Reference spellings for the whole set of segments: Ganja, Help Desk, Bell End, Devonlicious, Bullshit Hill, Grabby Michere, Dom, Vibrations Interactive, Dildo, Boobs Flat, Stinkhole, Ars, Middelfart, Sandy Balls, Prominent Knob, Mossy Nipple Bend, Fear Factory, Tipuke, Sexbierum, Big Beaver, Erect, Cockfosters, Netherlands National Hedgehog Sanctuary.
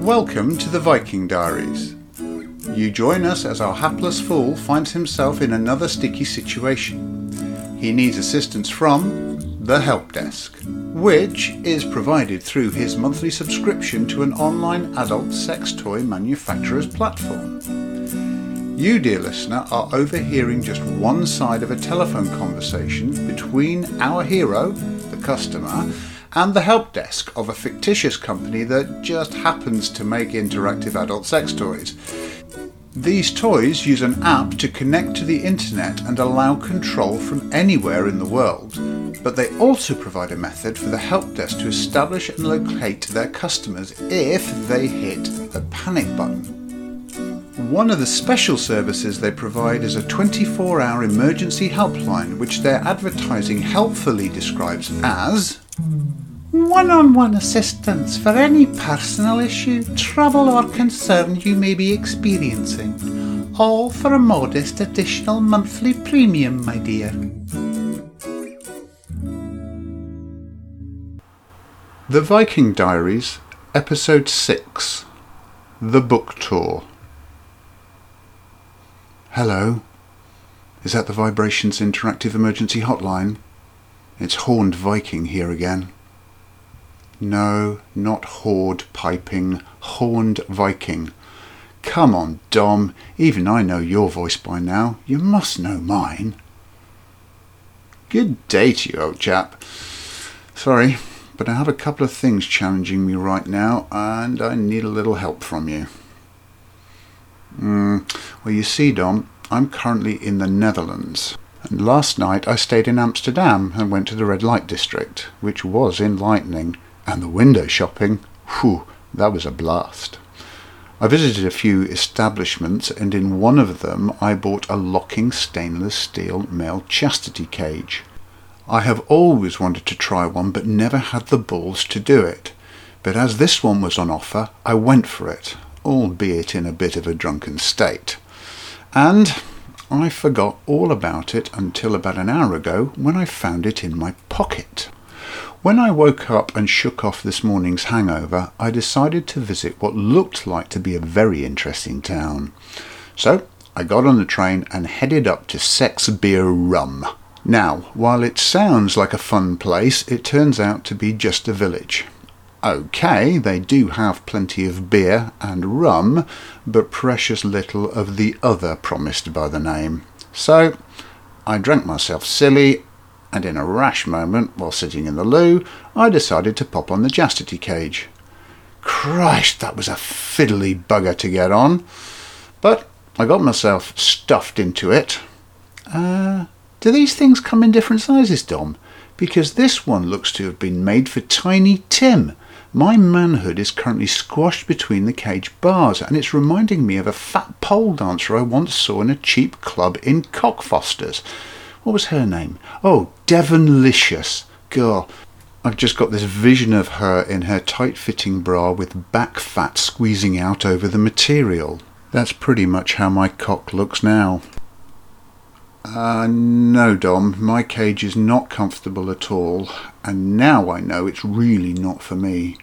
Welcome to the Viking Diaries. You join us as our hapless fool finds himself in another sticky situation. He needs assistance from the Help Desk, which is provided through his monthly subscription to an online adult sex toy manufacturer's platform. You, dear listener, are overhearing just one side of a telephone conversation between our hero, the customer, and the help desk of a fictitious company that just happens to make interactive adult sex toys. These toys use an app to connect to the internet and allow control from anywhere in the world, but they also provide a method for the help desk to establish and locate their customers if they hit the panic button. One of the special services they provide is a 24-hour emergency helpline, which their advertising helpfully describes as one-on-one assistance for any personal issue, trouble or concern you may be experiencing, all for a modest additional monthly premium, my dear. The Viking Diaries, Episode 6, The Book Tour. Hello, is that the Vibrations Interactive Emergency Hotline? It's Horned Viking here again. No, not horde piping, Horned Viking. Come on, Dom, even I know your voice by now. You must know mine. Good day to you, old chap. Sorry, but I have a couple of things challenging me right now, and I need a little help from you. Well, you see, Dom, I'm currently in the Netherlands. And last night I stayed in Amsterdam and went to the red light district, which was enlightening. And the window shopping, whew, that was a blast. I visited a few establishments, and in one of them I bought a locking stainless steel male chastity cage. I have always wanted to try one, but never had the balls to do it. But as this one was on offer, I went for it, albeit in a bit of a drunken state. And I forgot all about it until about an hour ago when I found it in my pocket. When I woke up and shook off this morning's hangover, I decided to visit what looked like to be a very interesting town. So I got on the train and headed up to Sexbierum. Now, while it sounds like a fun place, it turns out to be just a village. Okay, they do have plenty of beer and rum, but precious little of the other promised by the name. So I drank myself silly, and in a rash moment, while sitting in the loo, I decided to pop on the chastity cage. Christ, that was a fiddly bugger to get on. But I got myself stuffed into it. Do these things come in different sizes, Dom? Because this one looks to have been made for Tiny Tim. My manhood is currently squashed between the cage bars, and it's reminding me of a fat pole dancer I once saw in a cheap club in Cockfosters. What was her name? Oh, Devonlicious. Girl, I've just got this vision of her in her tight-fitting bra with back fat squeezing out over the material. That's pretty much how my cock looks now. No, Dom, my cage is not comfortable at all, and now I know it's really not for me.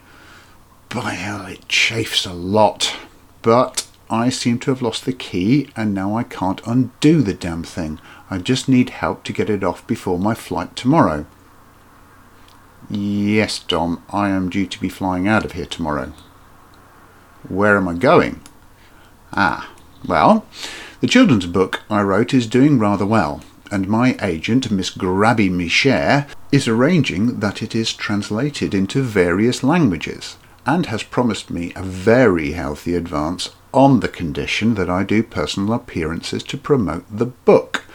By hell, it chafes a lot. But I seem to have lost the key, and now I can't undo the damn thing. I just need help to get it off before my flight tomorrow. Yes, Dom, I am due to be flying out of here tomorrow. Where am I going? Well, the children's book I wrote is doing rather well, and my agent, Miss Grabby Michere, is arranging that it is translated into various languages, and has promised me a very healthy advance on the condition that I do personal appearances to promote the book.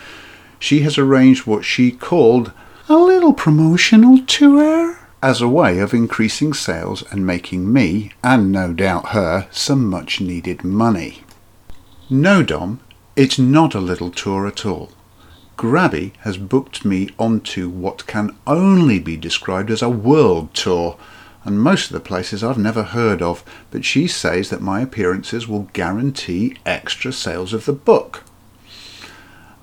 She has arranged what she called a little promotional tour as a way of increasing sales and making me, and no doubt her, some much-needed money. No, Dom, it's not a little tour at all. Grabby has booked me onto what can only be described as a world tour, and most of the places I've never heard of, but she says that my appearances will guarantee extra sales of the book.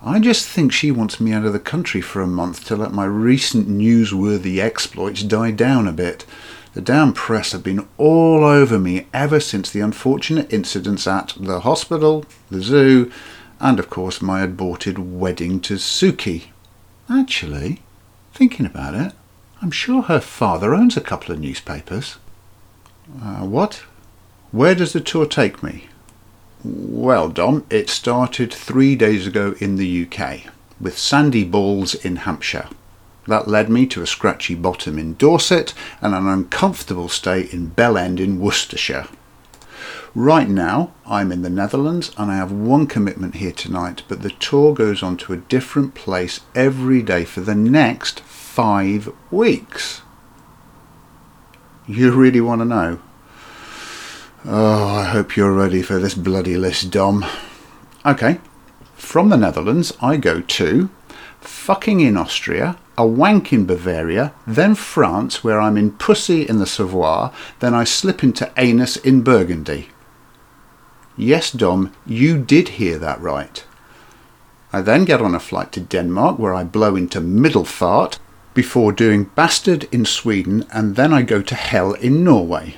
I just think she wants me out of the country for a month to let my recent newsworthy exploits die down a bit, The damn press have been all over me ever since the unfortunate incidents at the hospital, the zoo, and of course my aborted wedding to Suki. Actually, thinking about it, I'm sure her father owns a couple of newspapers. What? Where does the tour take me? Well, Dom, it started 3 days ago in the UK, with Sandy Balls in Hampshire. That led me to a scratchy bottom in Dorset and an uncomfortable stay in Bell End in Worcestershire. Right now, I'm in the Netherlands and I have one commitment here tonight, but the tour goes on to a different place every day for the next 5 weeks. You really want to know? Oh, I hope you're ready for this bloody list, Dom. Okay, from the Netherlands, I go to Fucking in Austria, a wank in Bavaria, then France, where I'm in Pussy in the Savoie, then I slip into Anus in Burgundy. Yes, Dom, you did hear that right. I then get on a flight to Denmark, where I blow into Middelfart, before doing Bastard in Sweden, and then I go to Hell in Norway.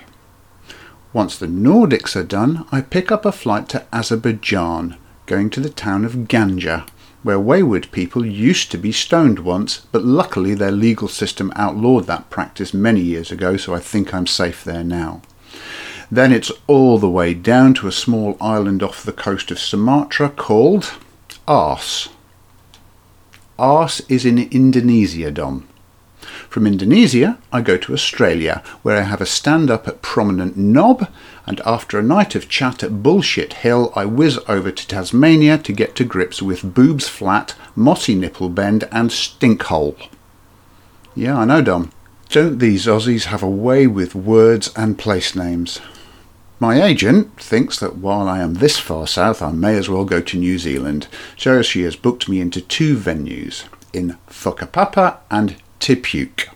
Once the Nordics are done, I pick up a flight to Azerbaijan, going to the town of Ganja, where wayward people used to be stoned once, but luckily their legal system outlawed that practice many years ago, so I think I'm safe there now. Then it's all the way down to a small island off the coast of Sumatra called Ars. Ars is in Indonesia, Dom. From Indonesia, I go to Australia, where I have a stand-up at Prominent Knob, and after a night of chat at Bullshit Hill, I whiz over to Tasmania to get to grips with Boobs Flat, Mossy Nipple Bend, and Stinkhole. Yeah, I know, Dom. Don't these Aussies have a way with words and place names? My agent thinks that while I am this far south, I may as well go to New Zealand, so she has booked me into 2 venues, in Fokapapa and Tipuke.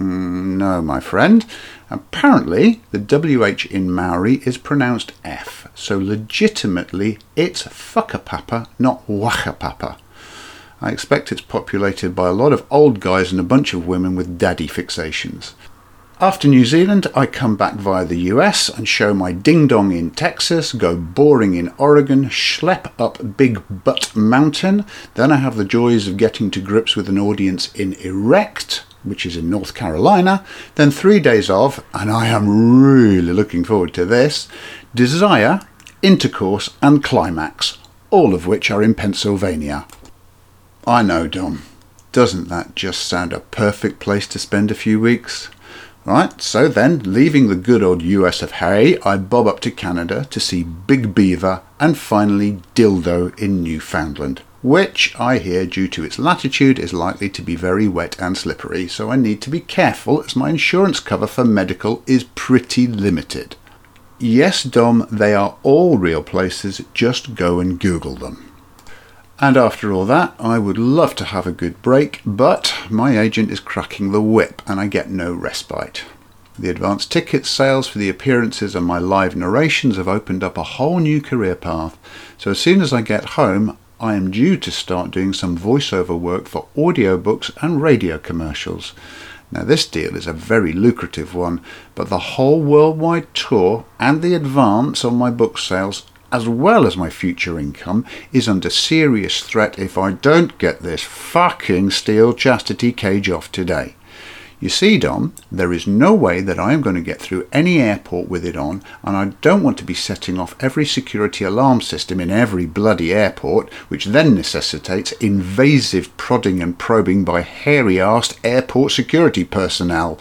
No, my friend. Apparently, the WH in Maori is pronounced F, so legitimately it's Fokapapa, not Wakapapa. I expect it's populated by a lot of old guys and a bunch of women with daddy fixations. After New Zealand, I come back via the US and show my ding-dong in Texas, go boring in Oregon, schlep up Big Butt Mountain, then I have the joys of getting to grips with an audience in Erect, which is in North Carolina, then 3 days of, and I am really looking forward to this, Desire, Intercourse and Climax, all of which are in Pennsylvania. I know, Dom, doesn't that just sound a perfect place to spend a few weeks? Right, so then, leaving the good old US of Hay, I bob up to Canada to see Big Beaver and finally Dildo in Newfoundland, which I hear, due to its latitude, is likely to be very wet and slippery, so I need to be careful as my insurance cover for medical is pretty limited. Yes, Dom, they are all real places, just go and Google them. And after all that, I would love to have a good break, but my agent is cracking the whip and I get no respite. The advance ticket sales for the appearances and my live narrations have opened up a whole new career path, so as soon as I get home, I am due to start doing some voiceover work for audiobooks and radio commercials. Now this deal is a very lucrative one, but the whole worldwide tour and the advance on my book sales, as well as my future income, is under serious threat if I don't get this fucking steel chastity cage off today. You see, Dom, there is no way that I am going to get through any airport with it on, and I don't want to be setting off every security alarm system in every bloody airport, which then necessitates invasive prodding and probing by hairy-arsed airport security personnel.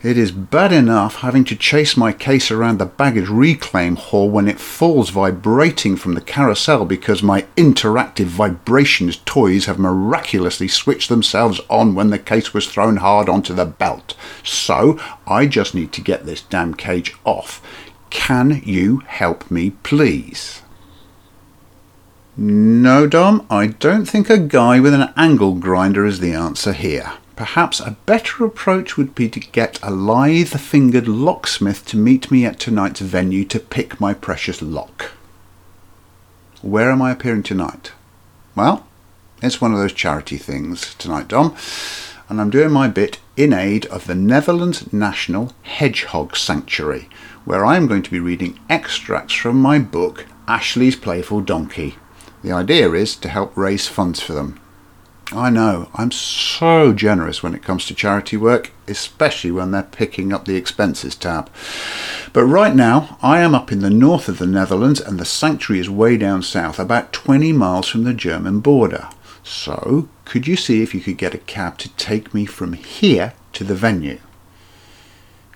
It is bad enough having to chase my case around the baggage reclaim hall when it falls vibrating from the carousel because my interactive vibrations toys have miraculously switched themselves on when the case was thrown hard onto the belt. So, I just need to get this damn cage off. Can you help me, please? No, Dom, I don't think a guy with an angle grinder is the answer here. Perhaps a better approach would be to get a lithe-fingered locksmith to meet me at tonight's venue to pick my precious lock. Where am I appearing tonight? Well, it's one of those charity things tonight, Dom, and I'm doing my bit in aid of the Netherlands National Hedgehog Sanctuary, where I am going to be reading extracts from my book, Ashley's Playful Donkey. The idea is to help raise funds for them. I know, I'm so generous when it comes to charity work, especially when they're picking up the expenses tab. But right now, I am up in the north of the Netherlands and the sanctuary is way down south, about 20 miles from the German border. So, could you see if you could get a cab to take me from here to the venue?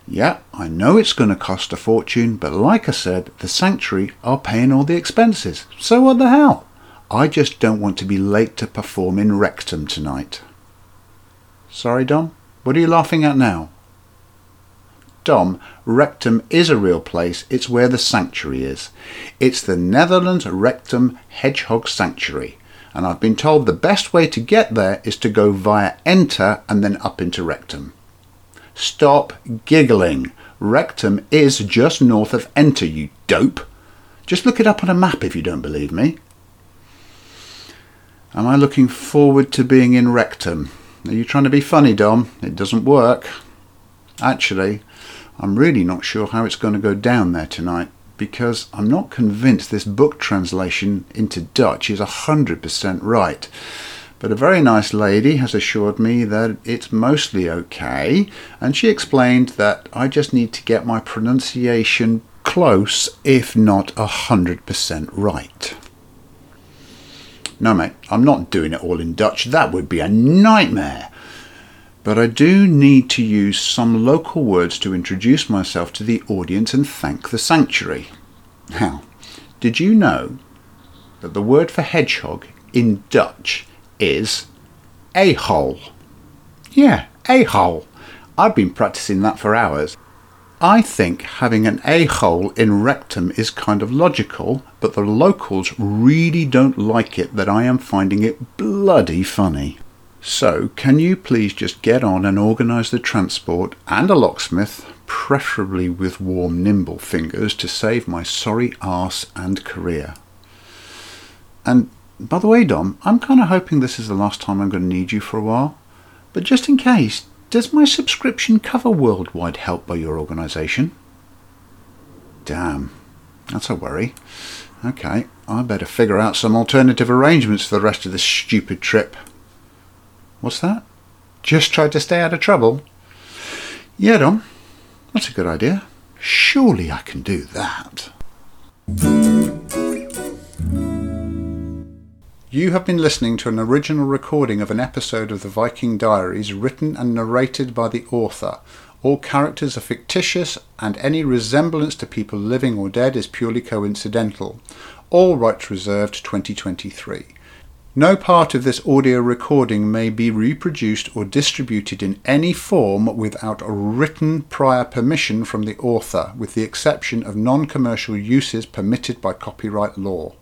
Yeah, I know it's going to cost a fortune, but like I said, the sanctuary are paying all the expenses. So what the hell? I just don't want to be late to perform in Rectum tonight. Sorry, Dom? What are you laughing at now? Dom, Rectum is a real place. It's where the sanctuary is. It's the Netherlands Rectum Hedgehog Sanctuary. And I've been told the best way to get there is to go via Enter and then up into Rectum. Stop giggling. Rectum is just north of Enter, you dope. Just look it up on a map if you don't believe me. Am I looking forward to being in Rectum? Are you trying to be funny, Dom? It doesn't work. Actually, I'm really not sure how it's going to go down there tonight, because I'm not convinced this book translation into Dutch is 100% right. But a very nice lady has assured me that it's mostly okay, and she explained that I just need to get my pronunciation close, if not 100% right. No, mate, I'm not doing it all in Dutch. That would be a nightmare. But I do need to use some local words to introduce myself to the audience and thank the sanctuary. Now, did you know that the word for hedgehog in Dutch is a-hole? Yeah, a-hole. I've been practicing that for hours. I think having an a-hole in Rectum is kind of logical, but the locals really don't like it that I am finding it bloody funny. So, can you please just get on and organise the transport and a locksmith, preferably with warm, nimble fingers, to save my sorry arse and career? And, by the way, Dom, I'm kind of hoping this is the last time I'm going to need you for a while. But just in case, does my subscription cover worldwide help by your organisation? Damn, that's a worry. Okay, I better figure out some alternative arrangements for the rest of this stupid trip. What's that? Just tried to stay out of trouble? Yeah, Dom, that's a good idea. Surely I can do that. You have been listening to an original recording of an episode of the Viking Diaries written and narrated by the author. All characters are fictitious and any resemblance to people living or dead is purely coincidental. All rights reserved 2023. No part of this audio recording may be reproduced or distributed in any form without written prior permission from the author, with the exception of non-commercial uses permitted by copyright law.